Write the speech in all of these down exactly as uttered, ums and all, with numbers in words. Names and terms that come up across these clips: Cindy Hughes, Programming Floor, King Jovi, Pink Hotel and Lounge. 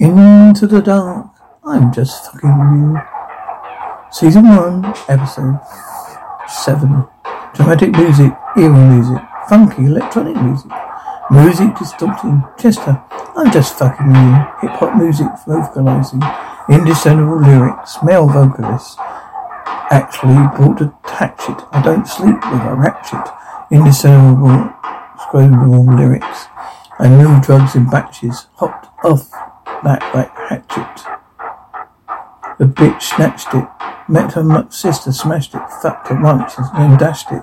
Into the Dark. I'm just fucking with you. Season one, episode seven. Dramatic music, eerie music, funky electronic music, music distorting. Chester, I'm just fucking with you. Hip hop music vocalizing, indiscernible lyrics, male vocalists. Actually brought a hatchet. I don't sleep with a ratchet. Indiscernible, scrollable lyrics. I move drugs in batches. Hopped off that like hatchet. The bitch snatched it. Met her much sister, smashed it. Fucked it once and then dashed it.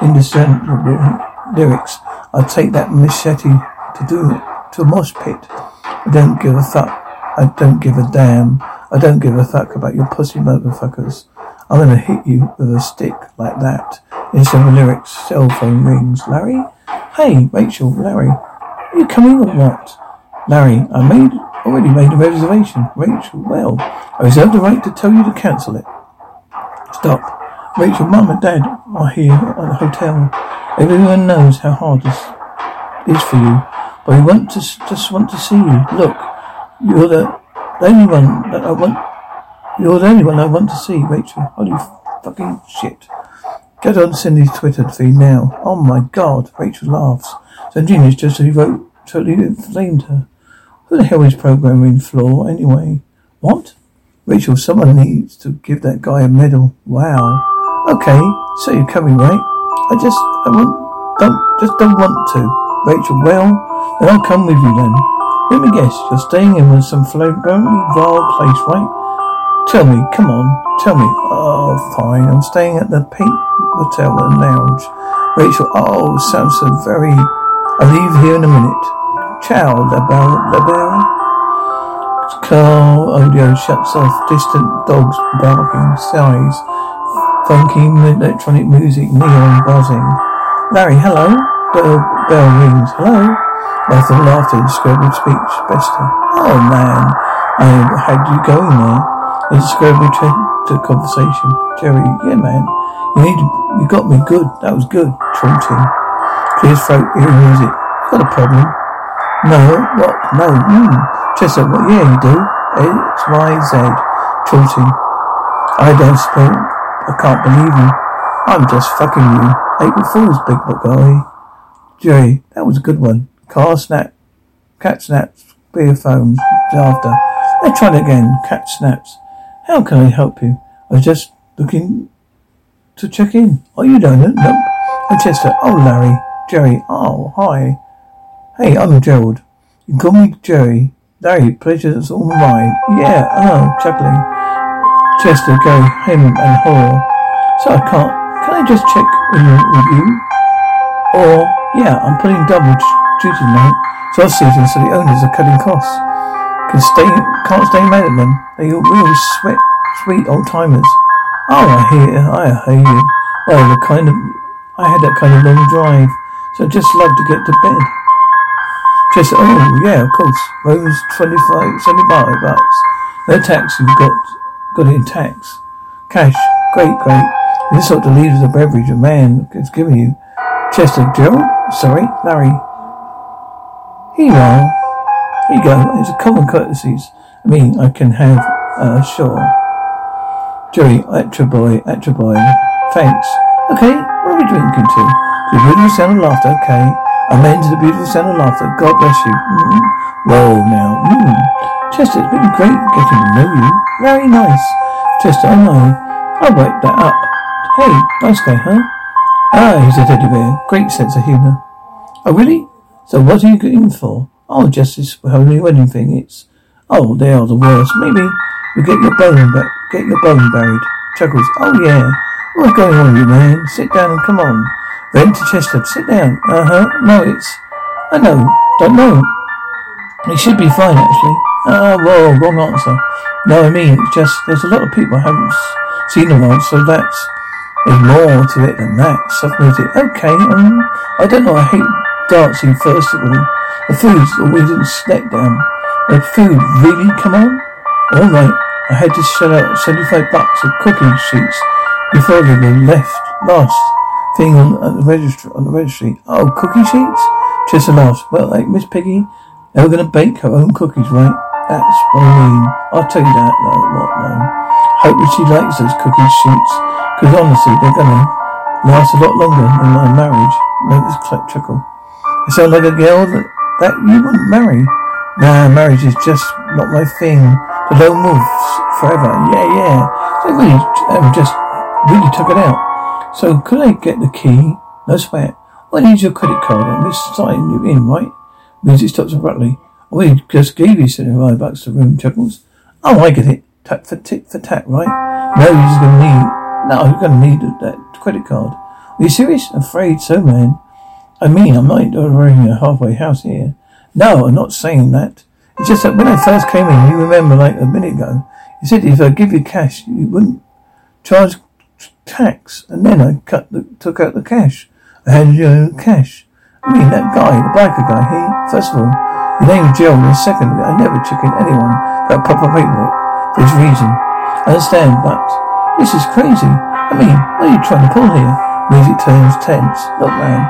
Indiscernible lyrics. I take that machete to do it. To a mosh pit. I don't give a fuck. I don't give a damn. I don't give a fuck about your pussy motherfuckers. I'm gonna hit you with a stick like that. In some lyrics, cell phone rings. Larry? Hey, Rachel, Larry. Are you coming or what? Larry, I made already made a reservation. Rachel, well, I reserve the right to tell you to cancel it. Stop. Rachel, Mum and Dad are here at the hotel. Everyone knows how hard this is for you, but we want to just want to see you. Look, you're the only one that I want. You're the only one I want to see, Rachel. Holy fucking shit. Get on Cindy's Twitter feed now. Oh my god, Rachel laughs. Sandrine is just wrote, totally inflamed her. Who the hell is Programming Floor anyway? What? Rachel, someone needs to give that guy a medal. Wow. Okay, so you're coming, right? I just, I want, don't, just don't want to. Rachel, well, then I'll come with you then. Let me guess, you're staying in with some flagrantly vile place, right? Tell me, come on, tell me. Oh, fine, I'm staying at the Pink Hotel and Lounge. Rachel, oh, sounds so very... I'll leave here in a minute. Ciao, La Bella, La Bella. Car audio shuts off, distant dogs barking, sighs, funky electronic music, neon buzzing. Larry, hello? Bell, bell rings, hello? Laughter, laughter, scribbled speech, Bester. Oh, man, I had you going there. Indescribable to conversation. Jerry, yeah man, you need, you got me good. That was good. Taunting. Clear throat, ear music. Got a problem? No, what? No. Mm. Chester, what? Yeah, you do. X, Y, Z. Taunting. I don't support. I can't believe you. I'm just fucking you. April Fool's, big book guy. Jerry, that was a good one. Car snap. Cat snaps. Beer foam. Laughter. Let's try it again. Cat snaps. How can I help you? I was just looking to check in. Oh, you don't know? Nope. Oh, Chester. Oh, Larry. Jerry. Oh, hi. Hey, I'm Gerald. You can call me Jerry. Larry, pleasure's all mine. Yeah, oh, chuckling. Chester, go, him and horror. So I can't. Can I just check in with you? Or, yeah, I'm putting double duty tonight. So I've seen so the owners are cutting costs. Can stay, can't stay mad at them. They're real sweet, sweet old timers. Oh, I hear, I hear you. Well, the kind of, I had that kind of long drive, so I just love to get to bed. Just, oh yeah, of course. Rose twenty-five, seventy-five bucks. No tax, you've got, got it in tax. Cash, great, great. This sort of leaves a beverage a man has given you. Chester, Gerald, sorry, Larry. Here you are. Here you go, it's a common courtesies. I mean, I can have, uh, sure. Jerry, Atra boy, Atra boy. Thanks. Okay, what are we drinking to? The beautiful sound of laughter, okay. Amen to the beautiful sound of laughter. God bless you. Mm. Whoa, now. Mm. Chester, it's been great getting to know you. Very nice. Chester, I know. I'll wipe that up. Hey, nice guy, huh? Ah, he's a teddy bear. Great sense of humour. Oh, really? So what are you in for? Oh, just this holy wedding thing. It's, oh, they are the worst. Maybe you get your bone back, get your bone buried. Chuckles. Oh yeah, what's going on, you man? Sit down and come on. Then to Chester, sit down. Uh huh. No, it's, I know, don't know. It should be fine actually. Ah, uh, well, wrong answer. No, I mean it's just there's a lot of people I haven't seen in a while, so that's there's more to it than that. Soft music. Okay. Um, I don't know. I hate dancing first of all. The food's always in snack down. The food, really? Come on? Alright, I had to shell out seventy-five bucks of cooking sheets before they were left last thing on, on, the registry, on the registry. Oh, cookie sheets? Chester laughs. Well, like Miss Piggy, they were going to bake her own cookies, right? That's what I mean. I'll tell you that, though, what, man. Hope that she likes those cooking shoots, because honestly, they're going to last a lot longer than my marriage. Make this clap trickle. I sound like a girl that, that you wouldn't marry. Nah, marriage is just not my thing. The lone wolves forever. Yeah, yeah. They really um, just really took it out. So could I get the key? No sweat. I need your credit card. I'm just signing you in, right? Music stops abruptly. We just gave you seventy-five bucks to room, Chuckles. Oh, I get it. Tap for tit for tat, right? No, you're just gonna need. No, you're gonna need that credit card. Are you serious? Afraid so, man. I mean, I'm not ordering a halfway house here. No, I'm not saying that. It's just that when I first came in, you remember like a minute ago, you said if I give you cash, you wouldn't charge tax. And then I cut the, took out the cash. I handed you cash. I mean, that guy, the biker guy, he, first of all, your name's Joe, and second, I never chicken anyone about proper paperwork for this reason. I understand, but this is crazy. I mean, what are you trying to pull here? Music turns tense. Look, man,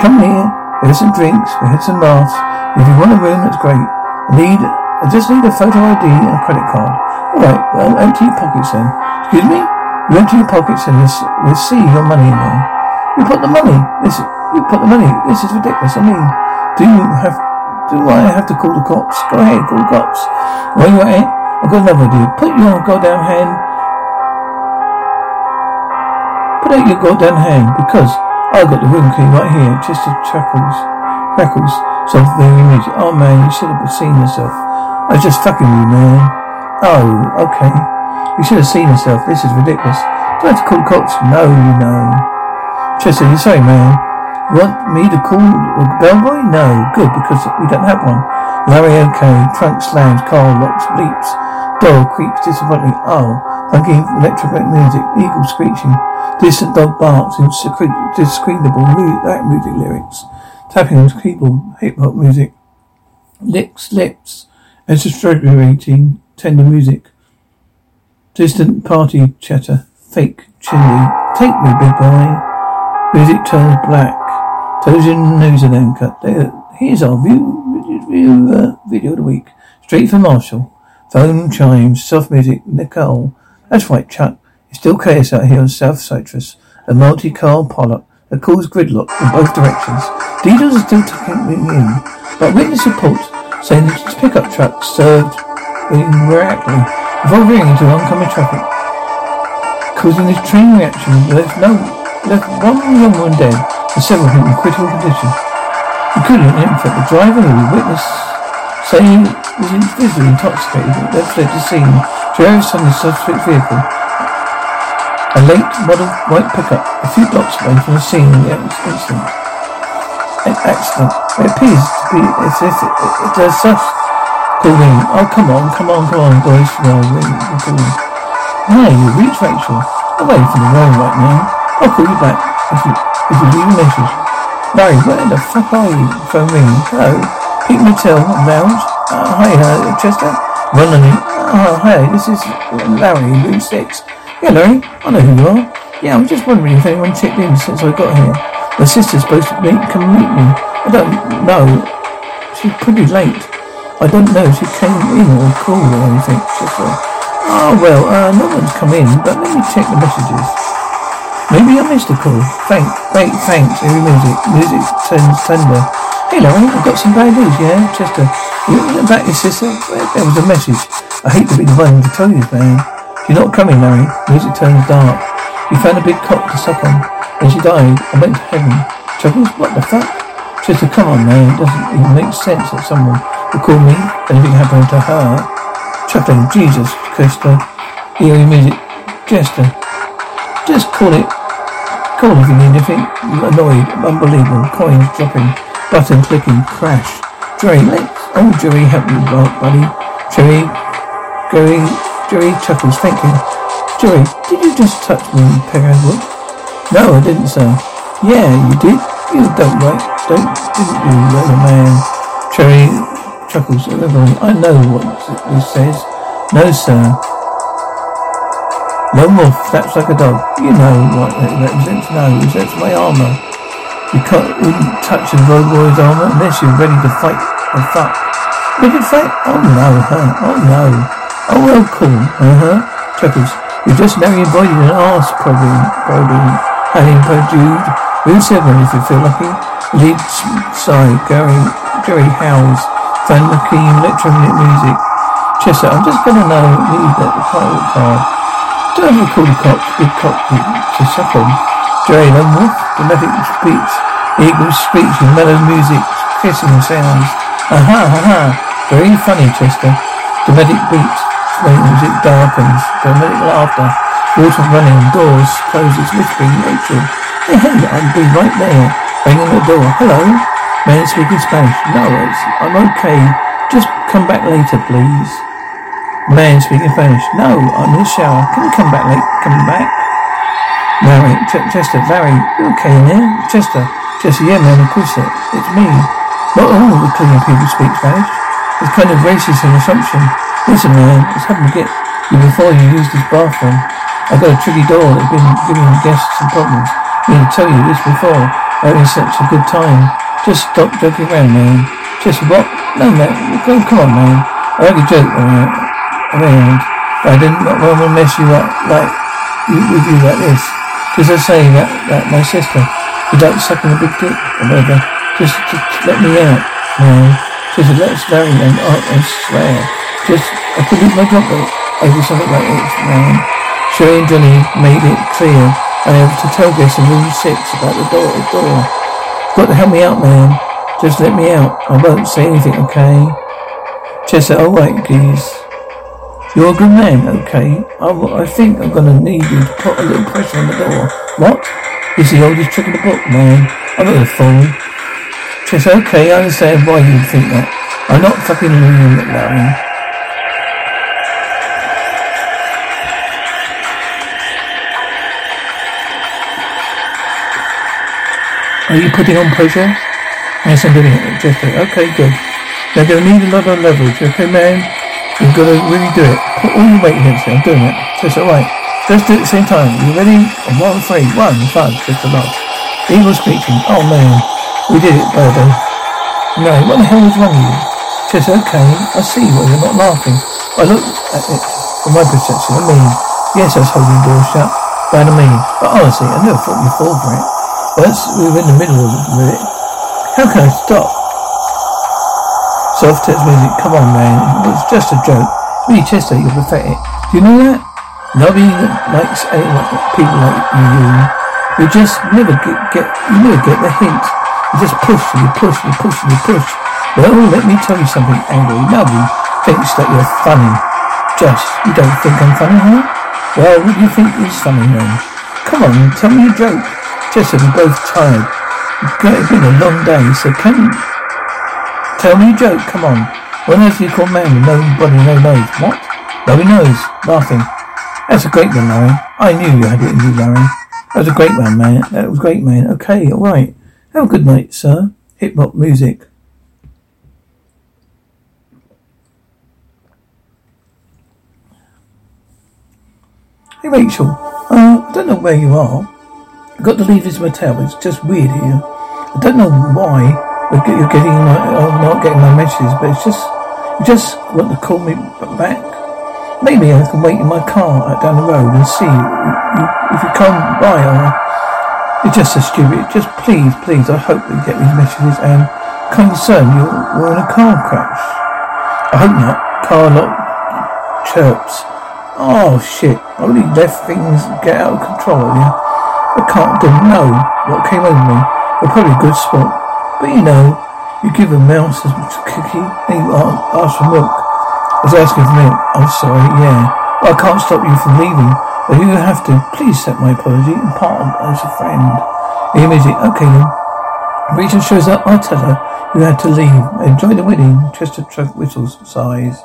come here, we have some drinks, we have some laughs. If you want a room, that's great. I need, I just need a photo I D and a credit card. Alright, well, empty your pockets then. Excuse me? You empty your pockets and we'll see your money in there. You put the money, this, you put the money, this is ridiculous. I mean, do you have, do I have to call the cops? Go ahead, call the cops. While you're at it, I've got another idea. Put your goddamn hand, put out your goddamn hand, because I've got the room key right here, just to chuckles. Crackles, something in the oh man, you should have seen yourself. I was just fucking you, man. Oh, okay. You should have seen yourself. This is ridiculous. Do I have to call cops? No, you know. Chester, you're sorry, man. You want me to call a bellboy? No, good, because we don't have one. Larry, okay. Trunk slams, car locks, bleeps. Door creaks disappointingly. Oh, funky electric music, eagle screeching. Distant dog barks in discreditable music, that music lyrics. Tapping on his keyboard, hip-hop music, licks, lips, exaggerating, tender music, distant party chatter, fake, chilly, take me, big boy. Music turns black, toes in news and anchor. There, here's our view, view uh, video of the week, straight from Marshall, phone chimes, soft music, Nicole, that's right, Chuck, it's still chaos out here on South Citrus, a multi-car polyp that caused gridlock in both directions. Details are still taking in, but witness reports saying that its pickup truck served indirectly before veering into oncoming traffic, causing a train reaction that left, no, left one young one dead and several people in critical condition, including an infant. The driver who witnessed saying was visibly intoxicated and left fled the scene, drove on the suspect vehicle, a late model white pickup, a few blocks away from the scene of the incident. An accident. It appears to be as if it, it, it does such calling. Oh, come on, come on, come on, boys. No, we're calling. Now you reach Rachel. Away from the road right now. I'll call you back if you, if you leave a message. Larry, where the fuck are you? Phone ring. Hello? Pink Hotel and Lounge. Uh, hi, uh, Chester. Running. Oh, hi, this is Larry, room six. Yeah, Larry, I know who you are. Yeah, I'm just wondering if anyone checked in since I got here. My sister's supposed to meet, come meet me. I don't know. She's pretty late. I don't know if she came in or called or anything. Oh, well, uh, no one's come in, but let me check the messages. Maybe I missed a call. Thanks, great, thanks. Every music. Music turns thunder. Hey, Larry, I've got some bad news, yeah? Chester, you know about your sister? There was a message. I hate to be the one to tell you, man. She's not coming, Larry. Music turns dark. She found a big cock to suck on. When she died, I went to heaven. Chuckles, what the fuck? She said, come on, man. It doesn't even make sense that someone would call me. Anything happened to her? Chuckling, Jesus, Christa. Eerie music. Jester. Just call it. Call if you need anything. Annoyed. Unbelievable. Coins dropping. Button clicking. Crash. Jerry, let's. Oh, Jerry, help me, buddy. Jerry. Going. Jerry chuckles, thank you. Jerry, did you just touch me, Pegwood? No, I didn't, sir. Yeah, you did. You don't right. Don't, didn't you, little man? Jerry chuckles. I know what he says. No, sir. Lone wolf flaps like a dog. You know what that represents. No, it represents my armour. You can't even touch a road warrior's armour unless you're ready to fight or fuck. What did it say? Oh no, huh? Oh no. Oh well, cool. Uh-huh. Chuckles. You just narrowly avoided an arse problem, problem. Having pursued Route seven if you feel lucky. Leeds side, Gary, Gary Howells. Van McKean, electronic music. Chester, I'm just going to know, leave that the pilot car. Don't ever call the cops, big cops to suck on. Jerry Longworth, dramatic beats, eagle speech and mellow music, kissing sounds. Aha, aha, very funny, Chester. Dramatic beats, slow music darkens, dramatic laughter, water running, doors closes, whispering, Rachel. Hey, hey, I'll be right there, banging the door. Hello. Man speaking Spanish. No, it's, I'm okay. Just come back later, please. Man speaking Spanish. No, I'm in the shower. Can you come back late? Come back. Larry, Ch- Chester, Larry, you okay in there? Chester, Chester, yeah, man, of course it. It's me. Not all the cleaning people speak Spanish. It's kind of racist an assumption. Listen, man, it's happened to get you before you used this bathroom. I've got a tricky door that's been giving guests some problems. I didn't tell you this before. I had such a good time. Just stop joking around, man. Just what? No, man. Come, come on, man. I only joke around. around. I didn't want to mess you up like you with you like this. Just as I say that, that my sister, you like sucking a big dick or whatever. Just, just let me out, man. Just let's marry and I, I swear. Just I couldn't make up over something like this, man. Sherry and Johnny made it clear I have to tell guests in room six about the door. The door. Got to help me out, man. Just let me out. I won't say anything, okay? Chester, alright, geez. You're a good man, okay? I, I think I'm gonna need you to put a little pressure on the door. What? It's the oldest trick in the book, man. I'm not gonna fool. Chester, okay, I understand why you think that. I'm not fucking leaving it, Larry. Are you putting on pressure? Yes, I'm doing it. Jeffrey. Okay, good. Now, you're going to need a lot of leverage, okay, man? You've got to really do it. Put all your weight against it. I'm doing it. That's all right. Let's do it at the same time. You ready? On one, three, one, five, six, a lot. Evil speaking. Oh, man. We did it, brother. No, what the hell is wrong with you? Jeffrey, okay. I see why you're not laughing. I look at it from my perspective. I mean, yes, I was holding the door shut. But I mean, but honestly, I never thought you'd fall for it. Once we were in the middle of it, how can I stop? Soft text music, come on, man, it was just a joke. Me, Chester, you're pathetic. Do you know that? Nobody likes anyone, people like you. You just never get, get, you never get the hint. You just push, and you push, and you push, and you push. Well, let me tell you something, angry. Nobody thinks that you're funny. Just, you don't think I'm funny, huh? Well, what do you think is funny, man? Come on, tell me a joke. Chester, we're both tired. It's been a long day, so can you tell me a joke? Come on. When else you call man with nobody, no nose? What? Nobody knows. Laughing. That's a great one, Larry. I knew you had it in you, Larry. That was a great one, man. That was great, man. Okay, all right. Have a good night, sir. Hip hop music. Hey, Rachel. Uh, I don't know where you are. I've got to leave this motel. It's just weird here. I don't know why you're getting my, I'm not getting my messages, but it's just, you just want to call me back. Maybe I can wait in my car down the road and see if you come by. It's just so stupid. Just please, please, I hope you get these messages and concerned you were in a car crash. I hope not. Car lot chirps. Oh shit. I really left things get out of control, yeah. I can't didn't know what came over me. You're probably a good spot. But you know, you give a mouse a cookie and you ask for milk. I was asking for milk. I'm sorry, yeah. But I can't stop you from leaving. But you have to. Please accept my apology and part of as a friend. The music. Okay then. Rachel shows up. I tell her you had to leave. Enjoy the wedding. Chester Truck whistles, sighs.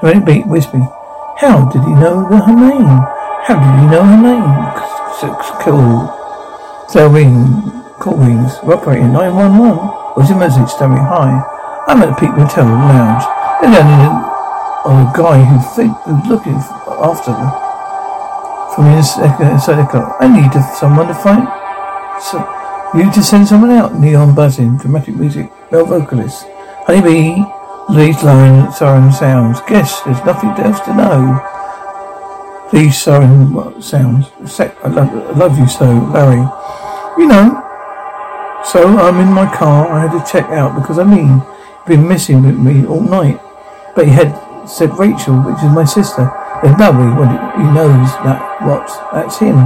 Don't beat whispering. How did he know her name? How did he know her name? Cool. So ring, call rings, we're operating nine one one. Was your message staring high? I'm at the Pink Hotel and Lounge. They're down in a, on a guy who think, who's looking after them. From inside the club. I need someone to find. So, you to send someone out. Neon buzzing, dramatic music, male vocalist. Honeybee, These siren sounds. Guess there's nothing else to know. These siren sounds. I love, I love you so, Larry. You know. So I'm in my car. I had to check out because I mean, he'd been messing with me all night. But he had said Rachel, which is my sister. There's no way when he knows that what that's him.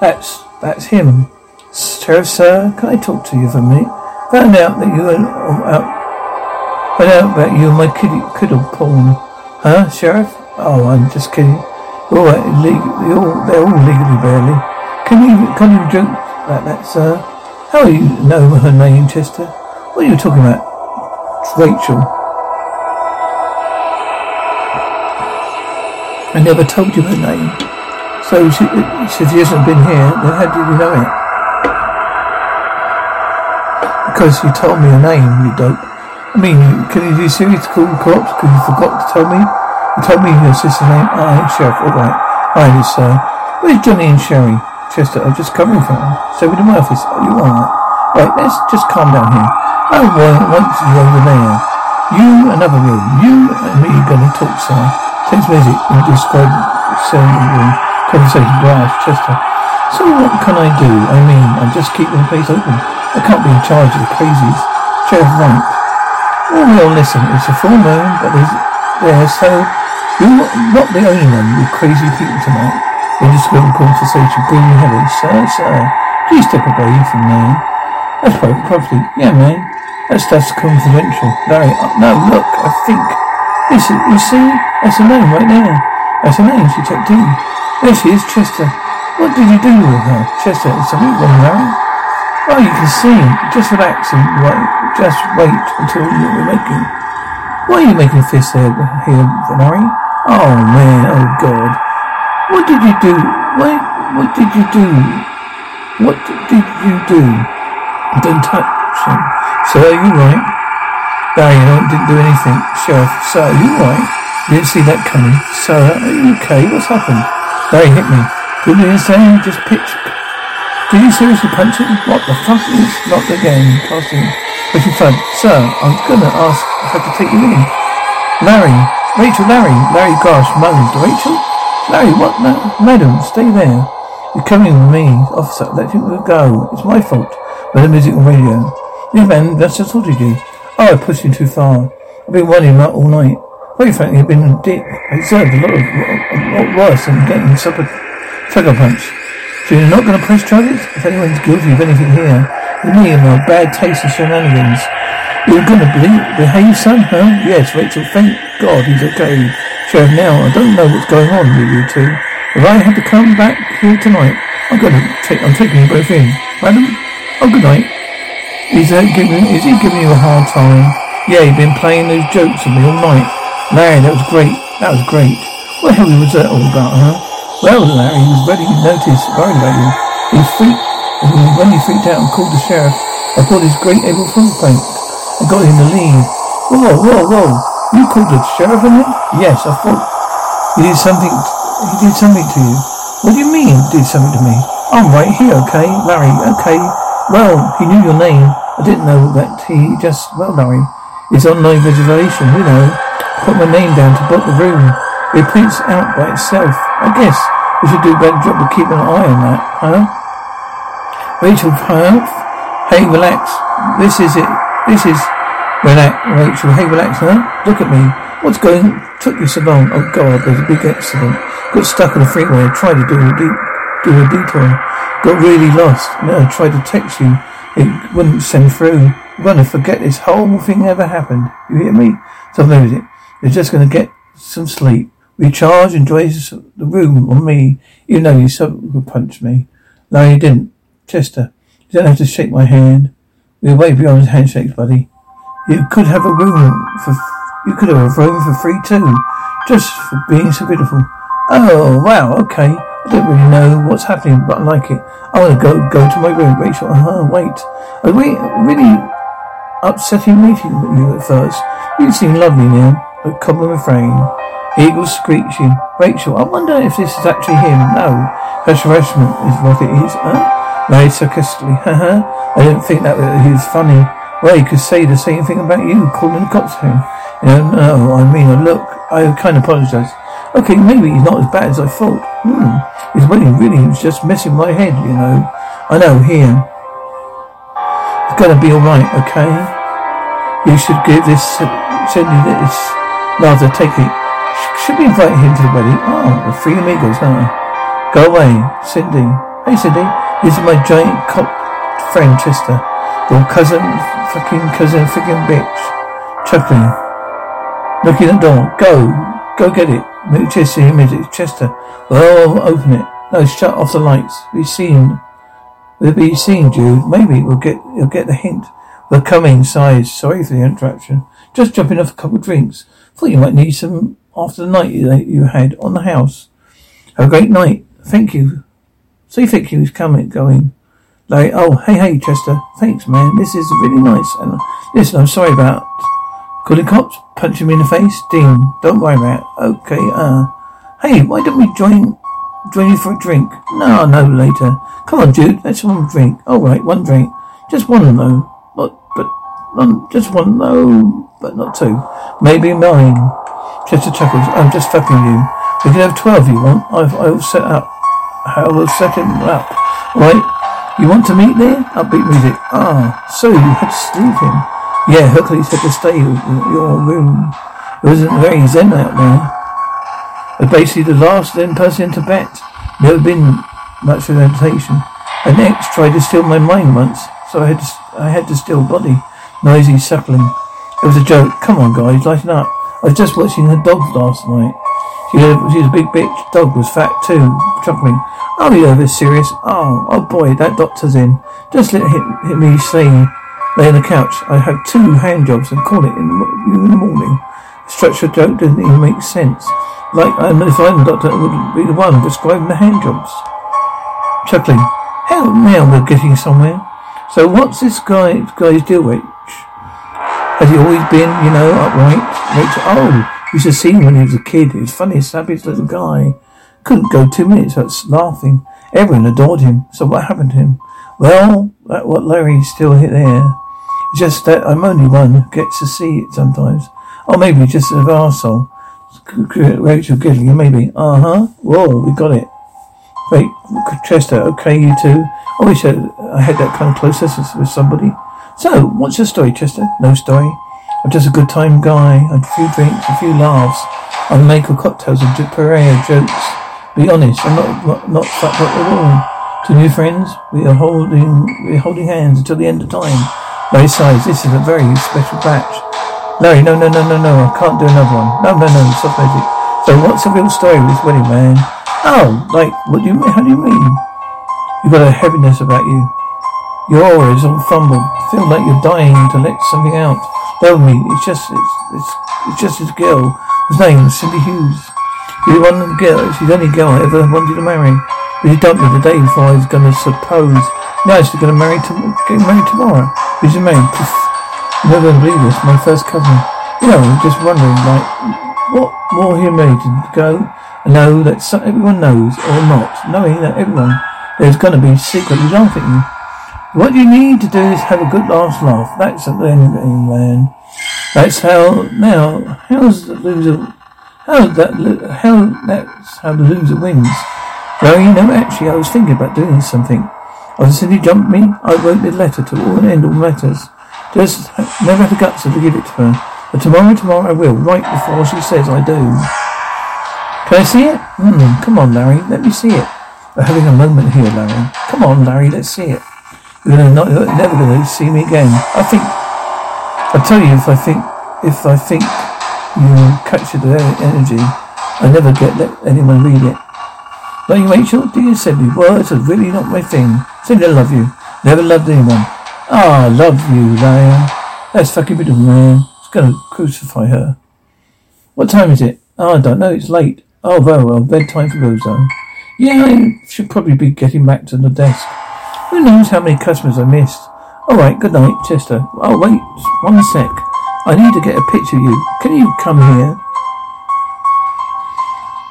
That's that's him. Sheriff, sir, can I talk to you for a minute? Found out that you were out. Found out that you were my kiddie, kiddle pawn. Huh, Sheriff? Oh, I'm just kidding. All right, they're all, they're all legally barely. Can you can you drink like that, sir? How do you know her name, Chester? What are you talking about? It's Rachel. I never told you her name. So she, she, she hasn't been here. Then how did you know it? Because you told me your name, you dope. I mean, can you be serious to call the cops? Because you forgot to tell me. You told me your sister's name. Oh, Sheriff, all right. All right, sir. Uh, where's Johnny and Sherry? Chester, I'm just covering for them. So we're in my office. Are you all right? Right, let's just calm down here. I want once you over there. You, another room. You and me are going to talk, sir. Takes music and describe the conversation to ask Chester. So what can I do? I mean, I'm just keeping the place open. I can't be in charge of the crazies. Sheriff Rank. Well, well, listen, it's a full moon, but there's there, so you're not the only one with crazy people tonight. We're just going to conversation, bring your head sir, sir. Please step away from there. That's private property. Yeah, man. That stuff's confidential. Larry, uh, no, look, I think. This is, you see? That's her name right there. That's her name, she checked in. There she is, Chester. What did you do with her? Chester, is something wrong, Larry? Oh, you can see him. Just relax and wait. Just wait until you're making. Why are you making a fist there, here, Larry? Oh man, oh God! What did you do? What? What did you do? What did you do? Don't touch him. So are you right? Larry, I didn't do anything. Sheriff, so are you right? You didn't see that coming. So are you okay? What's happened? Larry hit me. Couldn't understand. Just pitched. Did you seriously punch him? What the fuck is not the game? Passing. But you fun. Sir, I'm gonna ask if I could take you in. Larry. Rachel, Larry. Larry, gosh, mother. Rachel? Larry, what? No. Madam, stay there. You're coming with me, officer. Let you go. It's my fault. By the music and radio. Yeah, man, that's just what you do. Oh, I pushed you too far. I've been running out all night. Very frankly, I've been a dick. I deserved a lot of, a lot worse than getting a supper trigger punch. So you're not going to press charges? If anyone's guilty of anything here, with me and my bad taste of shenanigans. You're going to believe, behave somehow? Yes, Rachel, thank God he's okay. Sheriff, now I don't know what's going on with you two. If I had to come back here tonight, I'm going to take, I'm taking you both in. Madam? Oh, good night. Is, that giving, is he giving you a hard time? Yeah, you've been playing those jokes with me all night. Larry, that was great. That was great. What the hell was that all about, huh? Well, Larry, he was ready to notice, worried about you. He freaked, and when he freaked out and called the sheriff, I brought his great April Fool's prank. I got him the lead. Whoa, whoa, whoa. You called the sheriff on him? Yes, I thought he did something, he did something to you. What do you mean, did something to me? I'm right here, okay, Larry, okay. Well, he knew your name. I didn't know that he just, well, Larry, it's on live reservation, you know. Put my name down to block the room. It prints out by itself. I guess we should do a better job of keeping an eye on that, huh? Rachel, huh? Hey, relax. This is it. This is... Relax, Rachel. Hey, relax, huh? Look at me. What's going on? Took you so long. Oh, God, there's a big accident. Got stuck on the freeway. I tried to do a, de- do a detour. Got really lost. No, I tried to text you. It wouldn't send through. I'm going to forget this whole thing ever happened. You hear me? So I've noticed it. You're just going to get some sleep. Recharge, enjoy the room on me, even though you suddenly punched me. No, you didn't. Chester, you don't have to shake my hand. We're way beyond handshakes, buddy. You could have a room for, you could have a room for free too, just for being so beautiful. Oh, wow, okay. I don't really know what's happening, but I like it. I want to go, go to my room, Rachel. Uh-huh, wait. Are we really upsetting meeting with you at first? You seem lovely now, but come and refrain. Eagle screeching. Rachel, I wonder if this is actually him. No. That's harassment is what it is, huh? Larry sarcastically. Haha. I didn't think that he was funny. Well, he could say the same thing about you, calling the cops home. Yeah, no, I mean, look, I kind of apologize. Okay, maybe he's not as bad as I thought. Hmm, he's really, really he's just messing my head, you know. I know, here. It's gonna be alright, okay? You should give this, send me this. Rather, take it. Should we invite him to the wedding? Oh, the three amigos, huh? Go away, Cindy. Hey, Cindy, this is my giant cop friend, Trista. Your cousin, fucking cousin, fucking bitch. Chuckling. Look in the door. Go. Go get it. Move to see him. Is it Chester? Well, open it. No, shut off the lights. We've seen. We'll be seen, Jude. Maybe we'll get. You'll get the hint. We'll come inside. Sorry for the interruption. Just dropping off a couple of drinks. Thought you might need some after the night you had on the house. Have a great night. Thank you. See, thank you. He's coming, going. Like, oh, hey, hey, Chester. Thanks, man. This is really nice. And listen, I'm sorry about. Calling cops, punching me in the face, Dean, don't worry about it. Okay, uh, hey, why don't we join, join you for a drink? No, no, later. Come on, dude, let's have one drink. Alright, one drink. Just one, though. Not, but, um, just one, no, but not two. Maybe mine. Chester chuckles, I'm just fucking you. We can have twelve if you want. I've, I will set up. I will set him up. Right? You want to meet there? Upbeat music. Ah, so you had to sleep him. Yeah, Hercules had to stay in your room. It wasn't very zen out there. It was basically the last zen person in Tibet. Never been much of an meditation. An ex tried to steal my mind once, so I had to, I had to steal body. Noisy suckling. It was a joke. Come on, guys, lighten up. I was just watching her dog last night. She, had, she was a big bitch. Dog was fat too. Chuckling. Oh, you're this serious. Oh, oh boy, that doctor's in. Just let hit, hit me say. Lay on the couch. I have two hand jobs and call it in the, in the morning. The structure of the joke doesn't even make sense. Like, I'm, if I'm the doctor, I would be the one describing the hand jobs. Chuckling. Hell, now we're getting somewhere. So what's this guy, guy's deal with? Has he always been, you know, upright? Oh, you should have seen him when he was a kid. He was funny, savage little guy. Couldn't go two minutes without laughing. Everyone adored him. So what happened to him? Well, that what Larry's still hit there. Just that I'm only one who gets to see it sometimes. Or maybe just an arsehole. Rachel giggling, maybe. Uh huh. Whoa, we got it. Wait, Chester, okay, you too. I wish I, I had that kind of closeness with somebody. So, what's your story, Chester? No story. I'm just a good time guy. A few drinks, a few laughs. I make a cocktails and a parade of jokes. Be honest, I'm not not fucked up at all. To new friends, we are holding we're holding hands until the end of time. Both sides, this is a very special batch. Larry, no, no, no, no, no, I can't do another one. No, no, no, stop magic. So what's the real story with this wedding, man? Oh, like, what do you mean? How do you mean? You've got a heaviness about you. Your aura is all fumbled. Feel like you're dying to let something out. Tell me, it's just, it's, it's, it's just this girl. His name is Cindy Hughes. She's one of the girls, she's the only girl I ever wanted to marry. But she dumped me the day before I was going to suppose. Now she's going to marry to- get married tomorrow. Who's your name? You're not going to believe this, my first cousin. You know, I'm just wondering, like, what more he made to go and know that some, everyone knows, or not, knowing that everyone there's going to be secretly laughing at you. What you need to do is have a good last laugh. That's the ending, man. That's how, now, how's the loser, how that, how, that's how the loser wins. Well, you know, actually, I was thinking about doing something. After Cindy jumped me, I wrote the letter to all and end all matters. Just never had the guts to give it to her. But tomorrow, tomorrow I will, right before she says I do. Can I see it? Hmm, come on, Larry, let me see it. We're having a moment here, Larry. Come on, Larry, let's see it. You're gonna not, you're never going to see me again. I think... I tell you, if I think... If I think you capture the energy, I never get let anyone read it. Don't you, Rachel? Do you send me words? Well, it's really not my thing. Cindy, I love you. Never loved anyone. Ah, oh, love you, Lion. That's fucking beautiful, man. It's gonna crucify her. What time is it? Oh, I don't know. It's late. Oh, well, well. Bedtime for Roseanne. Yeah, I should probably be getting back to the desk. Who knows how many customers I missed. All right, good night, Chester. Oh, wait. One sec. I need to get a picture of you. Can you come here?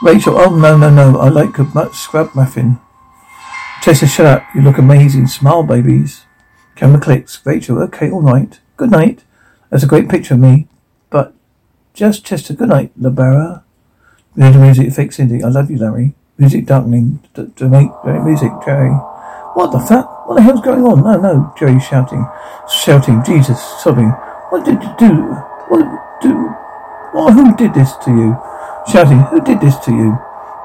Rachel, oh, no, no, no. I like a much scrub muffin. Chester, shut up. You look amazing. Smile, babies. Camera clicks. Rachel, okay, all right. Good night. That's a great picture of me. But Just Chester. Good night, LaBarra. Read the music, fake Cindy. I love you, Larry. Music, darkling. D- to make great music, Jerry. What the fuck? What the hell's going on? No, no, Jerry shouting. Shouting, Jesus, sobbing. What did you do? What do? What? Who did this to you? Shouting, who did this to you?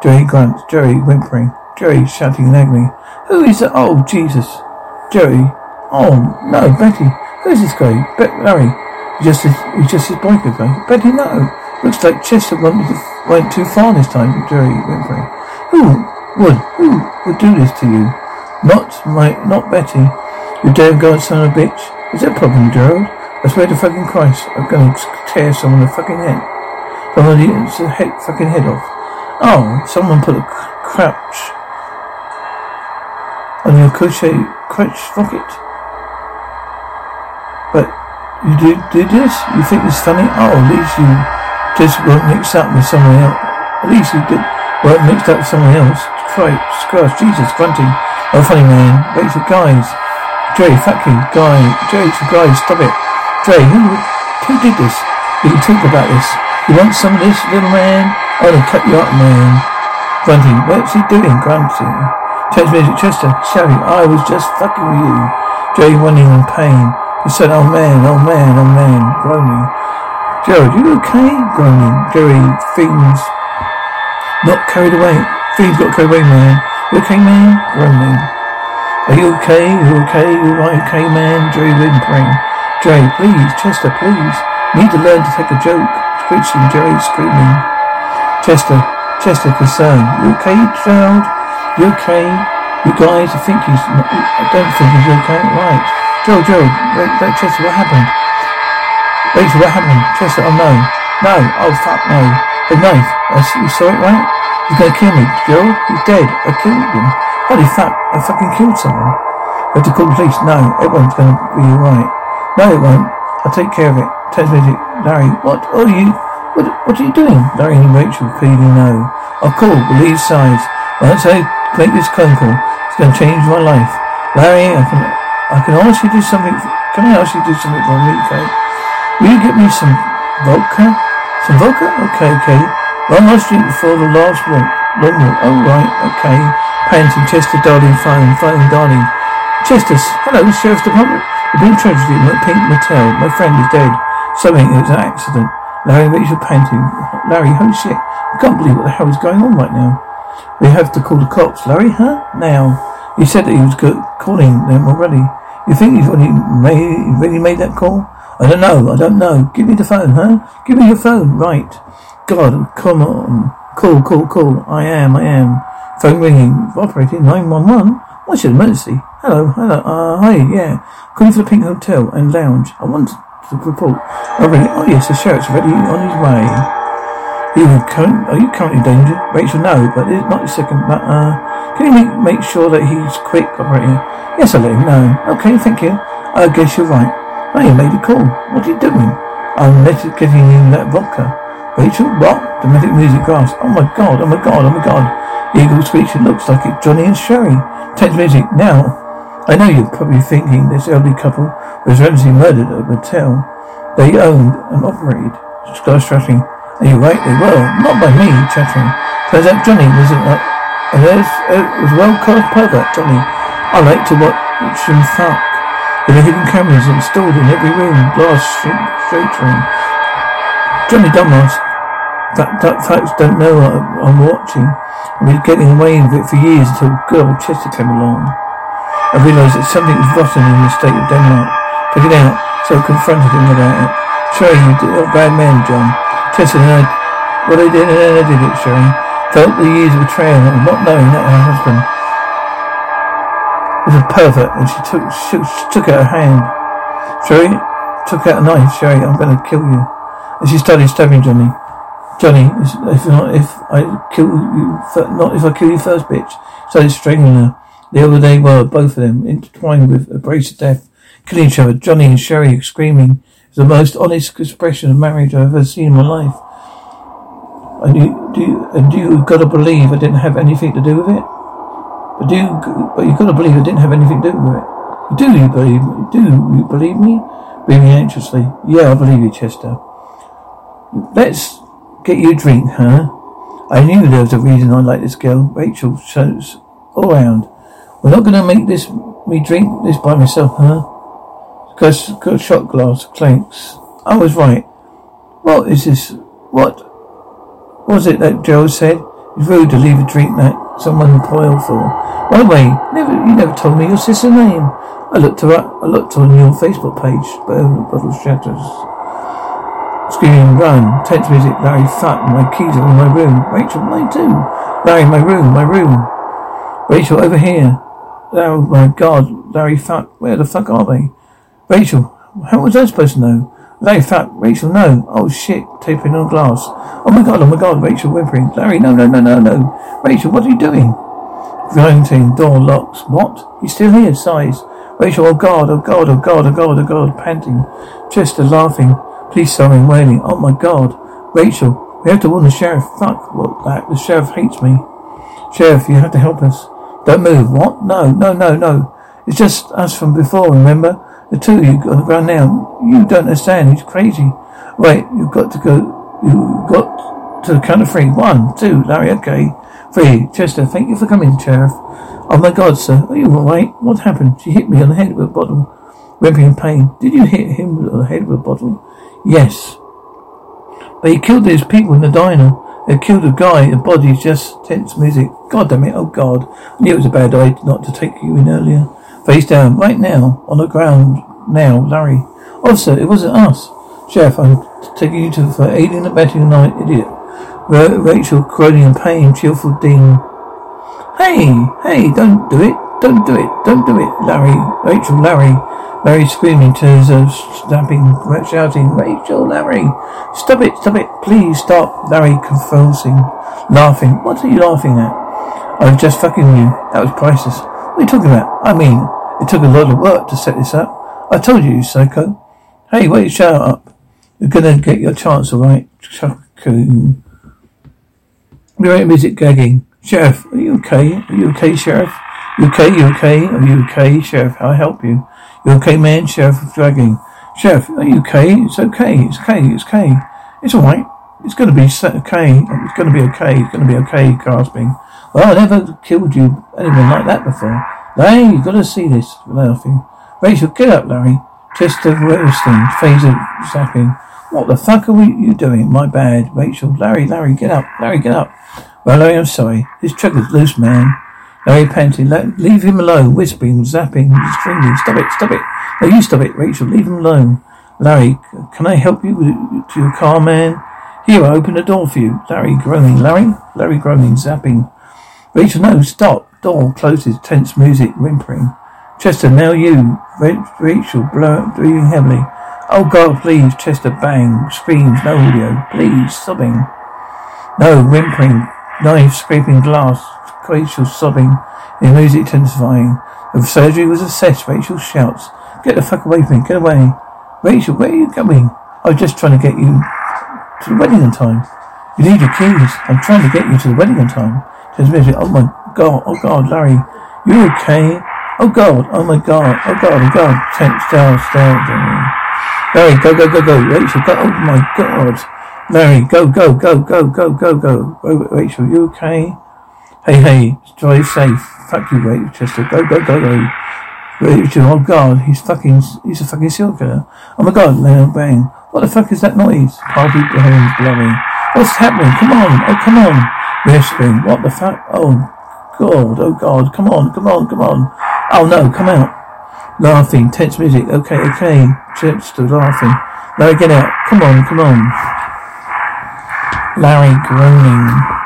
Jerry grunts. Jerry whimpering. Jerry shouting angrily. Who is that? Oh, Jesus. Jerry. Oh, no, Betty. Who is this guy? Bet Larry. Just his, he's just his boyfriend, though. Betty, no. Looks like Chester went, went too far this time, Jerry whimpering. Who would, who would do this to you? Not my, not Betty. You dare go and son of a bitch? Is that a problem, Gerald? I swear to fucking Christ, I'm going to tear someone the fucking head. Someone's head, fucking head off. Oh, someone put a crouch on your crochet crutch rocket. But you did, did this? You think it's funny? Oh, at least you just weren't mixed up with someone else. At least you did, weren't mixed up with someone else. Christ, Jesus, grunting. Oh, funny man. Wait for guys. Jerry, fucking guy. Jerry, for guys, stop it. Jerry, who, who did this? We can talk about this. You want some of this, little man? Oh, they cut you up, man. Grunting. What's he doing? Grunting. Turns me to Chester, shouting, I was just fucking with you. Jerry, running in pain. He said, oh man, oh man, oh man. Groaning. Gerald, you okay? Groaning. Jerry, things not carried away. Things got carried away, man. You okay, man? Groaning. Are you okay? You okay? You right okay, man? Jerry, whimpering. Jerry, please. Chester, please. Need to learn to take a joke. Screeching. Jerry, screaming. Chester. Chester, concerned. You okay, Gerald? You okay? You guys, I think he's... Not, I don't think he's okay. Right. Gerald, Gerald. Wait, wait, Chester, what happened? Wait, what happened? Chester, oh no. No. Oh, fuck, no. A knife. You saw it, right? He's gonna kill me. Gerald, he's dead. I killed him. Holy fuck, I fucking killed someone. I have to call the police. No, everyone's gonna be alright. No, it won't. I'll take care of it. Turns me to Larry. What are you? What, what are you doing? Larry and Rachel pleading no. I'll call, we'll leave sides. Once I make this phone call, it's gonna change my life. Larry, I can, I can honestly do something. Can I honestly do something for me, okay? Will you get me some vodka? Some vodka? Okay, okay. One last drink before the last walk. Long walk. Oh, right. Okay. Panting. Chester, darling, phone. Phone, darling. Chester, hello, Sheriff's Department. There's been tragedy in the Pink Motel. My friend is dead. Something. It was an accident. Larry, Rachel, panting. Larry, holy shit. I can't believe what the hell is going on right now. We have to call the cops. Larry, huh? Now. You said that he was good calling them already. You think he's already made, really made that call? I don't know. I don't know. Give me the phone, huh? Give me your phone. Right. God, come on. Call, call, call. I am, I am. Phone ringing. Operating nine one one. What's your emergency? Hello, hello. Uh, hi, yeah. Calling for the Pink Hotel and Lounge. I want to report. Oh, really? Oh, yes, the sheriff's already on his way. You Are you currently in danger? Rachel, no, but it's not a second. But, uh, can you make, make sure that he's quick, operating? Yes, I let him know. Okay, thank you. I guess you're right. Hey, you made a call. What are you doing? I'm getting you that vodka. Rachel, what? Dramatic music grass. Oh my god, oh my god, oh my god. Eagle speech, it looks like it. Johnny and Sherry. Take music now. I know you're probably thinking this elderly couple was randomly murdered at a motel. They owned and operated. Scar strapping. Are you right? They were. Not by me, chattering. Turns out Johnny was an, uh, an earth, uh, was well covered pervert, Johnny. I like to watch him fuck. There were hidden cameras installed in every room, glass, filtering. Johnny Dumbass, that, that folks don't know I'm, I'm watching. I've been getting away with it for years until good old Chester came along. I realised that something was rotten in the state of Denmark. Took it out, so I confronted him about it. Sherry, you're a bad man, John. Chester and I, what I did and I did it, Sherry. Felt the years of betrayal and not knowing that her husband was a pervert, and she took, she, she took out her hand. Sherry, took out a knife, Sherry, I'm going to kill you. And she started stabbing Johnny. Johnny, if not, if I kill you, not if I kill you first, bitch. Started strangling her. The other day, well, both of them intertwined with a brace of death, killing each other. Johnny and Sherry screaming. It was the most honest expression of marriage I've ever seen in my life. And you, do you, and you gotta believe I didn't have anything to do with it. But do, you, but you gotta believe I didn't have anything to do with it. Do you believe? Do you believe me? Breathing anxiously. Yeah, I believe you, Chester. Let's get you a drink, huh? I knew there was a reason I liked this girl. Rachel shows all around. We're not going to make this me drink this by myself, huh? Because got a shot glass, clanks. I was right. What is this? What was it that Gerald said? It's rude to leave a drink that someone piled for. By the way, never, you never told me your sister's name. I looked her up. I looked on your Facebook page, but the bottle shatters. Screaming, run. Tense music. Larry, fuck. My keys are in my room. Rachel, mine too. Larry, my room. My room. Rachel, over here. Oh my God, Larry, fuck. Where the fuck are they? Rachel, how was I supposed to know? Larry, fuck. Rachel, no. Oh shit, taping on glass. Oh my God, oh my God, Rachel whimpering. Larry, no, no, no, no, no. Rachel, what are you doing? Grunting, door locks. What? He's still here, sighs. Rachel, oh God, oh God, oh God, oh God, oh God, panting. Chester laughing. Police sirens wailing. Oh my God. Rachel, we have to warn the sheriff. Fuck, what that? The sheriff hates me. Sheriff, you have to help us. Don't move. What? No, no, no, no. It's just us from before, remember? The two of you got to run now. You don't understand. It's crazy. Wait, you've got to go. You've got to the count of three. One, two, Larry, okay. Three. Chester, thank you for coming, Sheriff. Oh my God, sir. Are you alright? What happened? She hit me on the head with a bottle. Whimpering in pain. Did you hit him on the head with a bottle? Yes. But he killed these people in the diner. They killed a guy. The body's just tense music. God damn it. Oh God. I knew it was a bad idea not to take you in earlier. Face down. Right now. On the ground. Now. Larry. Officer, it wasn't us. Sheriff, I'm taking you to for aiding and abetting an idiot. Ra- Rachel groaning in pain. Cheerful Dean. Hey. Hey. Don't do it. Don't do it. Don't do it. Larry. Rachel. Larry. Larry screaming to his uh, snapping, shouting, Rachel, Larry, stop it, stop it, please stop. Larry convulsing, laughing. What are you laughing at? I was just fucking you. That was priceless. What are you talking about? I mean, it took a lot of work to set this up. I told you, you psycho. Hey, wait, shut up. You're gonna get your chance, alright? Chucking. We're music gagging. Sheriff, are you okay? Are you okay, Sheriff? You okay? You okay? Are you okay, Sheriff? I'll help you. You okay, man? Sheriff dragging. Sheriff, are you okay? It's okay. It's okay. It's okay. It's all right. It's going to be okay. It's going to be okay. It's going to be okay, gasping. Well, I never killed you anyone like that before. Larry, you've got to see this. Laughing. Rachel, get up, Larry. Chester roasting. Phaser zapping. What the fuck are we, you doing? My bad. Rachel, Larry, Larry, get up. Larry, get up. Well, Larry, I'm sorry. This trigger's loose, man. Larry panting, leave him alone, whispering, zapping, screaming, stop it, stop it. No, you stop it, Rachel, leave him alone. Larry, can I help you with, to your car, man? Here, I open the door for you. Larry groaning, Larry, Larry groaning, zapping. Rachel, no, stop. Door closes, tense music, whimpering. Chester, now you. Rachel, breathing heavily. Oh, God, please, Chester, bang, screams, no audio, please, sobbing. No, whimpering, knife, scraping glass. Rachel sobbing, the music intensifying. The surgery was a success. Rachel shouts, get the fuck away from me, get away. Rachel, where are you going? I was just trying to get you to the wedding on time. You need your keys. I'm trying to get you to the wedding on time. Oh my God, oh God, Larry, you okay? Oh God, oh my God, oh God, oh God. Tense down, down, down. Larry, go, go, go, go. Rachel, go, oh my God. Larry, go, go, go, go, go, go, go. Rachel, you okay? Hey, hey, drive safe. Fuck you, Rachel, Chester. Go, go, go, go. Rachel, oh God, he's fucking, he's a fucking serial killer. Oh my God, now bang. What the fuck is that noise? Party blowing, blowing. What's happening? Come on, oh come on. Whispering, what the fuck? Oh God, oh God, come on, come on, come on. Oh no, come out. Laughing, tense music. Okay, okay. Chester laughing. Larry, get out. Come on, come on. Larry groaning.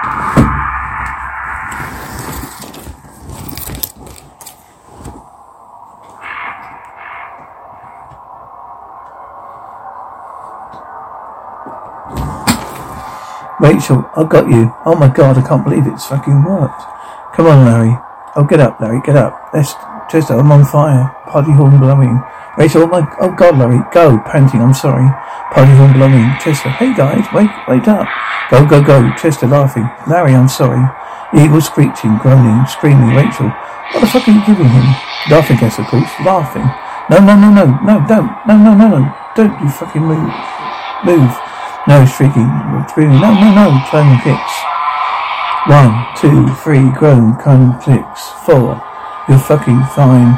Rachel, I got you. Oh my God, I can't believe it's fucking worked. Come on, Larry. Oh, get up, Larry, get up. Let's, Chester, I'm on fire. Party horn blowing. Rachel, oh my, oh God, Larry, go. Panting, I'm sorry. Party horn blowing. Chester, hey guys, wake, wake up. Go, go, go. Chester laughing. Larry, I'm sorry. Eagle screeching, groaning, screaming. Rachel, what the fuck are you giving him? Laughing, yes, of course. Laughing. No, no, no, no, no, don't. No, no, no, no. Don't you fucking move. Move. No shrieking, screaming, no, no, no, climbing kicks. One, two, three, groan, climbing kicks. Four, you're fucking fine.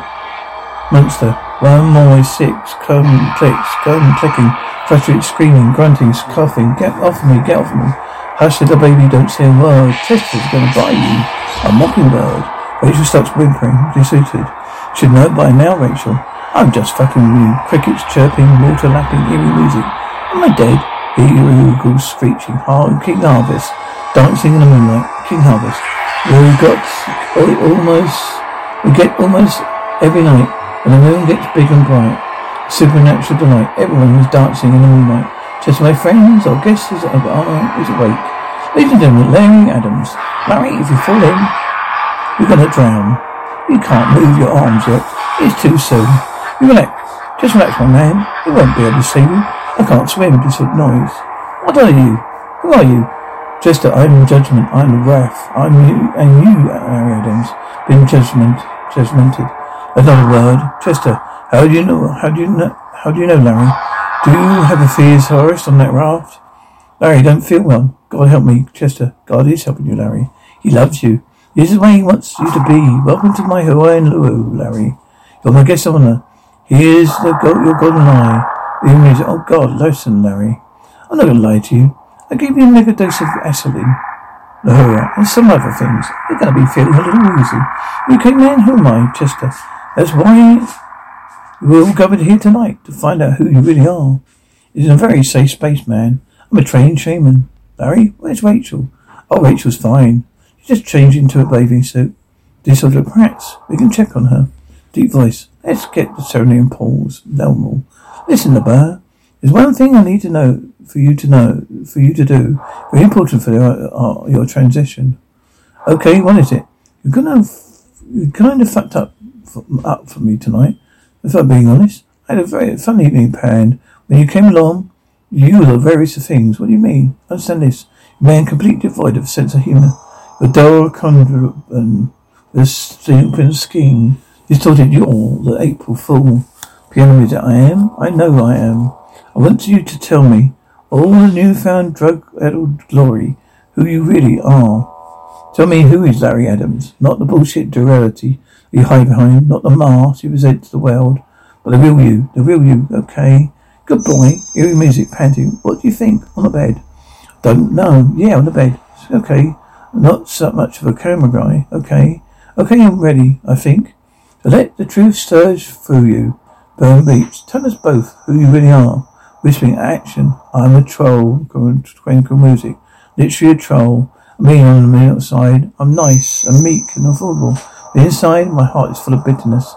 Monster. One more is six, climbing clicks, climbing clicking, frustrated screaming, grunting, coughing. Get off me, get off me. Hush, little baby, don't say a word. Chester's gonna buy you a mockingbird. Rachel stops whimpering, desuited. Should know it by now, Rachel. I'm just fucking with you. Crickets chirping, water lapping, eerie music. Am I dead? Eagles screeching, hard, King Harvest, dancing in the moonlight, King Harvest. We got almost, we get almost every night, and the moon gets big and bright. Supernatural delight, everyone is dancing in the moonlight. Just my friends, or guests, is awake. Ladies and gentlemen, Larry Adams. Larry, if you fall in, you're gonna drown. You can't move your arms yet. It's too soon. You relax. Just relax, my man. You won't be able to see me. I can't swim, just said noise. What are you? Who are you? Just that I'm in judgment, I'm in wrath, I'm you, and you, Larry Adams, being judgment, judgmented. Another word, Chester, how do you know, how do you know, how do you know, Larry? Do you have a fierce forest on that raft? Larry, don't feel well. God help me, Chester. God is helping you, Larry. He loves you. This is where he wants you to be. Welcome to my Hawaiian luau, Larry. You're my guest of honor. Here's the gold, your golden eye. Oh God, listen, Larry. I'm not going to lie to you. I gave you a mega dose of acetylene, Lahora, and some other things. You're going to be feeling a little woozy. You came in, who am I, Chester? That's why we're all gathered here tonight, to find out who you really are. It's a very safe space, man. I'm a trained shaman. Larry, where's Rachel? Oh, Rachel's fine. She just changed into a bathing suit. Disordered perhaps. We can check on her. Deep voice. Let's get the Serenium Paul's normal. Listen, Labar, there's one thing I need to know for you to know, for you to do. Very important for your, uh, your transition. Okay, what is it? You're gonna, you kind of fucked up, f- up for me tonight. If I'm being honest, I had a very fun evening planned. When you came along, you were various things. What do you mean? Understand this. You're man completely devoid of a sense of humour. Your dull conjuration, the stupid scheme, distorted your, the April Fool. Pyramid that I am, I know I am. I want you to tell me all the newfound drug-addled glory, who you really are. Tell me who is Larry Adams, not the bullshit duality you hide behind, not the mask you present to the world, but the real you, the real you, okay? Good boy, eerie music, panting, what do you think, on the bed? Don't know, yeah, on the bed, okay, I'm not so much of a camera guy, okay, okay, I'm ready, I think. So let the truth surge through you. Burn Beach, tell us both who you really are. Whispering action, I'm a troll, twinkle music, literally a troll. I mean, on the outside, I'm nice and meek and affordable. But inside, my heart is full of bitterness.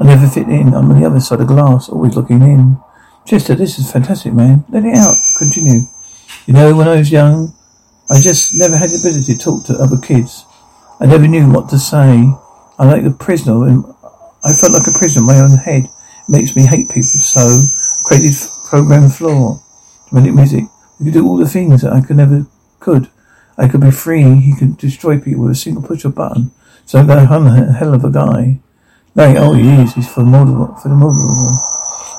I never fit in, I'm on the other side of glass, always looking in. Chester, this is fantastic, man. Let it out, continue. You know, when I was young, I just never had the ability to talk to other kids. I never knew what to say. I like a prisoner, and I felt like a prisoner in my own head. Makes me hate people, so created Programming Floor, dramatic music. We could do all the things that I could never could. I could be free. He could destroy people with a single push of button. So I'm a hell of a guy. Like, oh, he is. He's formidable. Formidable.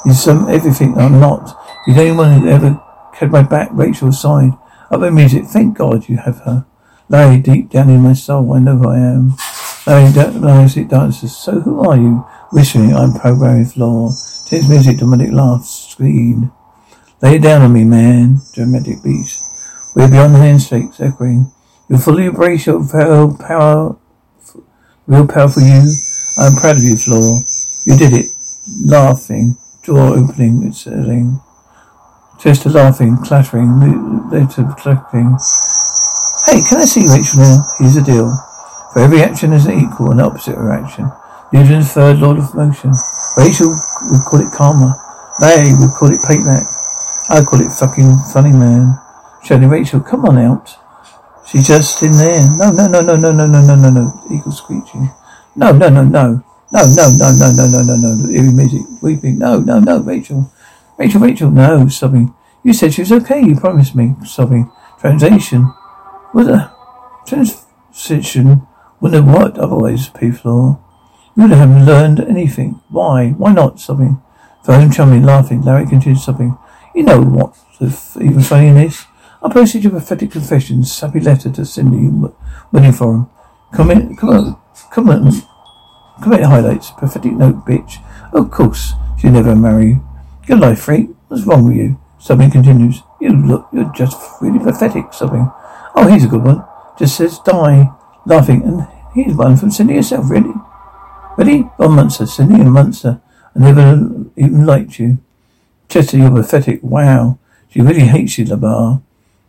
He's some everything I'm not. He's the only one who ever had my back. Rachel's side. Up in music. Thank God you have her. Larry, deep down in my soul, I know who I am. Larry, don't music dances. So who are you? Whispering, I'm Programming Floor. Tense music, dramatic laugh, screen. Lay it down on me, man. Dramatic beats. We're beyond the handshakes, echoing. You fully embrace your power, power, real powerful you. I'm proud of you, Floor. You did it. Laughing, jaw opening, it's setting. Chester laughing, clattering, later clattering. Hey, can I see Rachel now? Here's the deal. For every action is an equal and opposite reaction. Newton's third law of motion. Rachel would call it karma. Larry would call it payback. I call it fucking funny, man. Shouting, Rachel, come on out. She's just in there. No, no, no, no, no, no, no, no, no, no. Eagle screeching. No, no, no, no. No, no, no, no, no, no, no, no. Eerie music. Weeping. No, no, no, Rachel. Rachel, Rachel. No, sobbing. You said she was okay. You promised me. Sobbing. Translation. What a transition. Wouldn't have worked otherwise, P-Floor. You would have learned anything. Why? Why not? Sobbing. Phone chumming, laughing. Larry continued sobbing. You know what? of even saying this. I posted your pathetic confessions, happy letter to Cindy, winning for him. Comment, comment, comment, comment highlights, pathetic note, bitch. Of course, she'll never marry you. Good life, freak. What's wrong with you? Something continues. You look, you're just really pathetic, something. Oh, here's a good one. Just says, die. Laughing, and here's one from Cindy herself, really. Ready? One Munster, Cindy and Munster. I never even liked you. Chester, you're pathetic. Wow. She really hates you, Labar.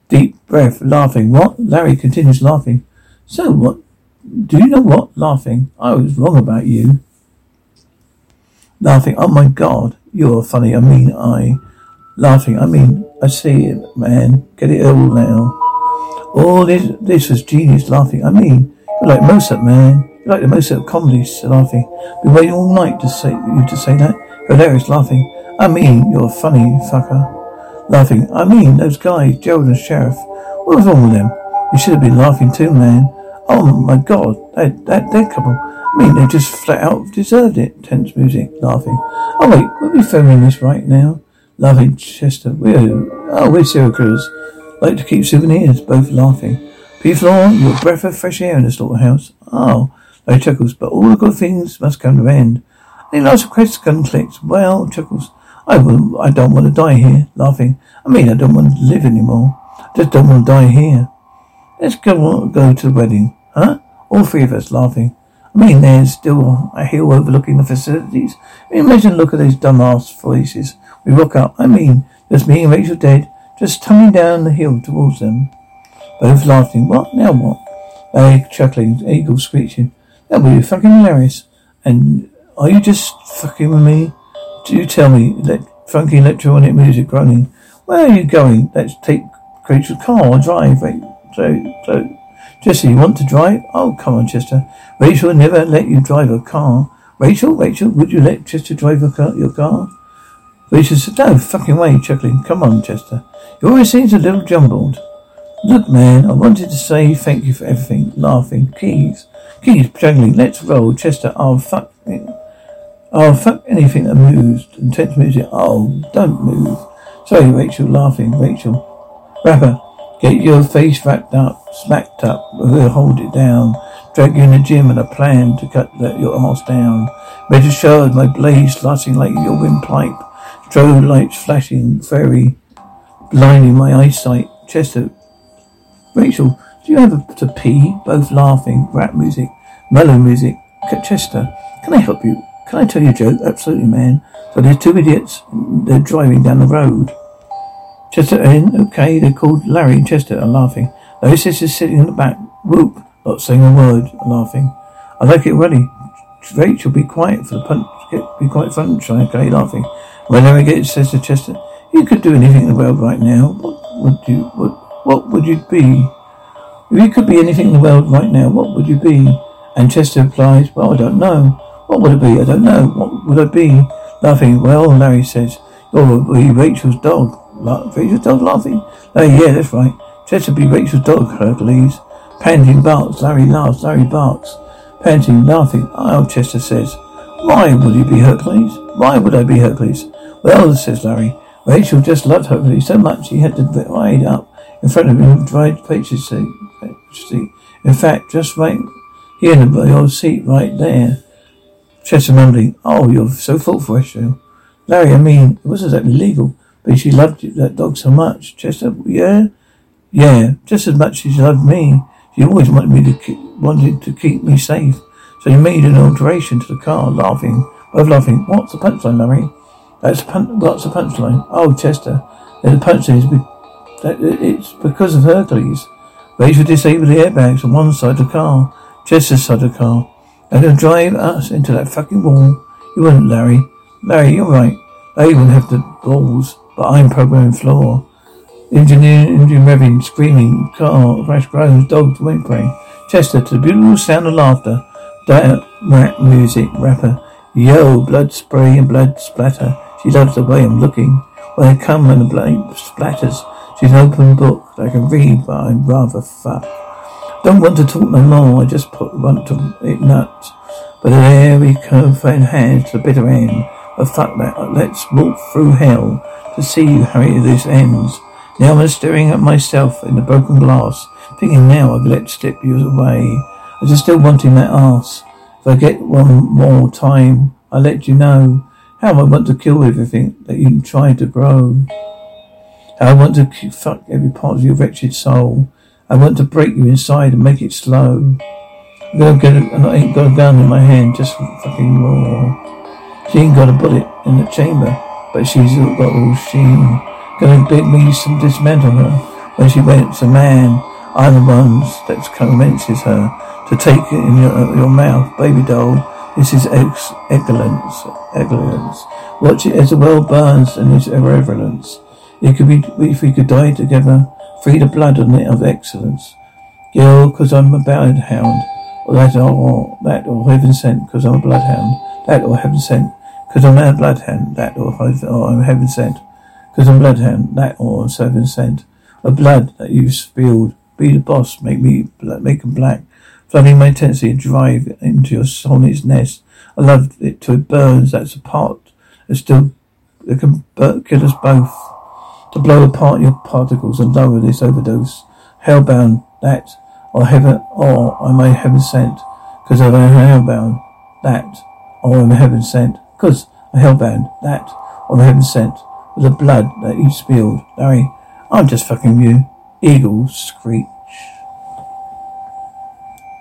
Deep breath, laughing. What? Larry continues laughing. So what? Do you know what? Laughing. I was wrong about you. Laughing. Oh my God. You're funny. I mean, I. Laughing. I mean, I see it, man. Get it all now. Oh, this this was genius. Laughing. I mean, you're like Mozart, man. You're like the Mozart comedy. Laughing. Been waiting all night to say you to say that. Hilarious. Laughing. I mean, you're funny, you fucker. Laughing. I mean, those guys, Gerald and Sheriff. What was wrong with them? You should have been laughing too, man. Oh my God, that that dead couple. I mean, they just flat out deserved it. Tense music. Laughing. Oh wait, we'll be filming this right now. Laughing. Chester. We're oh we're serial killers. Like to keep souvenirs. Both laughing. P floor, your breath of fresh air in the slaughterhouse. Oh, no chuckles. But all the good things must come to an end. Any last requests? Gun clicks. Well, chuckles. I will. I don't want to die here. Laughing. I mean, I don't want to live anymore. Just don't want to die here. Let's go go to the wedding, huh? All three of us laughing. I mean, there's still a hill overlooking the facilities. I mean, imagine look at these dumbass faces. We rock up. I mean, just me and Rachel dead, just tumbling down the hill towards them. Both laughing. What now? What? Larry chuckling. Eagle screeching. That would be fucking hilarious. And are you just fucking with me? Do you tell me that funky electronic music groaning? Where are you going? Let's take Rachel's car and drive. Right? So, so, Jesse, you want to drive? Oh, come on, Chester. Rachel never let you drive a car. Rachel, Rachel, would you let Chester drive your car? Your car? Rachel said, no fucking way, chuckling. Come on, Chester. You always seems a little jumbled. Look, man, I wanted to say thank you for everything. Laughing. Keys. Keys, juggling. Let's roll. Chester, I'll fuck it. I'll fuck anything that moves. Intense music. Oh, don't move. Sorry, Rachel. Laughing. Rachel. Rapper. Get your face wrapped up, smacked up, we'll hold it down. Drag you in the gym and a plan to cut your arse down. Measure shard, my blade slicing like your windpipe. Strobe lights flashing, very blinding my eyesight. Chester, Rachel, do you have to pee? Both laughing, rap music, mellow music. Chester, can I help you? Can I tell you a joke? Absolutely, man. So there's two idiots, they're driving down the road. Chester in, okay, they called Larry and Chester are laughing. Larry says is sitting in the back, whoop, not saying a word, laughing. I like it already. Rachel, be quiet for the punch, be quiet for punch, okay, laughing. When Larry gets, says to Chester, you could do anything in the world right now. What would you, what, what would you be? If you could be anything in the world right now, what would you be? And Chester replies, well, I don't know. What would it be? I don't know. What would I be? Laughing, well, Larry says, you'll be Rachel's dog. Rachel's dog laughing? Oh, yeah, that's right. Chester be Rachel's dog, Hercules. Panting barks, Larry laughs, Larry barks. Panting, laughing. Oh, Chester says, why would he be Hercules? Why would I be Hercules? Well, says Larry, Rachel just loved Hercules so much he had to ride up in front of him, dried Patrick's seat. In fact, just right here in the old seat right there. Chester mumbling, oh, you're so thoughtful, Rachel. Larry, I mean, it wasn't exactly legal. But she loved that dog so much. Chester, yeah? Yeah, just as much as she loved me. She always wanted me to keep, wanted to keep me safe. So he made an alteration to the car, laughing. Both laughing. What's the punchline, Larry? That's pun- What's the punchline? Oh, Chester. And the punchline is be- that it's because of Hercules. Rachel disabled the airbags on one side of the car, Chester's side of the car. They're going to drive us into that fucking wall. You wouldn't, Larry. Larry, you're right. Larry wouldn't have the balls. But I'm programming floor. Engineer, engine revving, screaming, car, crash, groans, dogs, whimpering. Chester to the beautiful sound of laughter. Diet, rap, music, rapper. Yo, blood spray and blood splatter. She loves the way I'm looking. When I come and the blood splatters, she's an open book that I can read, but I'm rather fucked. Don't want to talk no more, I just put, want to eat nuts. But there we go, find hands to the bitter end. a fuckback. Let's walk through hell to see how this ends. Now I'm staring at myself in the broken glass, thinking now I've let slip you away. I just still wanting that ass. If I get one more time, I'll let you know how I want to kill everything that you tried to grow. How I want to fuck every part of your wretched soul. I want to break you inside and make it slow. I'm gonna get a, I ain't got a gun in my hand, just fucking roar. She ain't got a bullet in the chamber, but she's got all sheen. Gonna bid me some dismantle her when she wants a man. I'm the ones that convinces her to take it in your, your mouth, baby doll. This is ex- excellence, excellence. Watch it as the world burns and its irreverence. It could be if we could die together, free the blood on it of excellence. Girl, cause I'm a bloodhound. Or that or that or heaven sent, cause I'm a bloodhound. That or heaven sent, cause I'm a bloodhound. That or, or I'm heaven sent, cause I'm bloodhound. That or I'm heaven sent. A blood that you've spilled. Be the boss. Make me make them black. Flooding my intensity and drive into your hornet's nest. I love it till it burns. That's a part. It's still it can kill us both. To blow apart your particles and lower this overdose. Hellbound that or heaven or I may heaven sent because I'm hellbound that or I'm heaven sent because I'm hellbound that or I'm heaven sent with the blood that you spilled. Larry, I'm just fucking you. Eagle screech.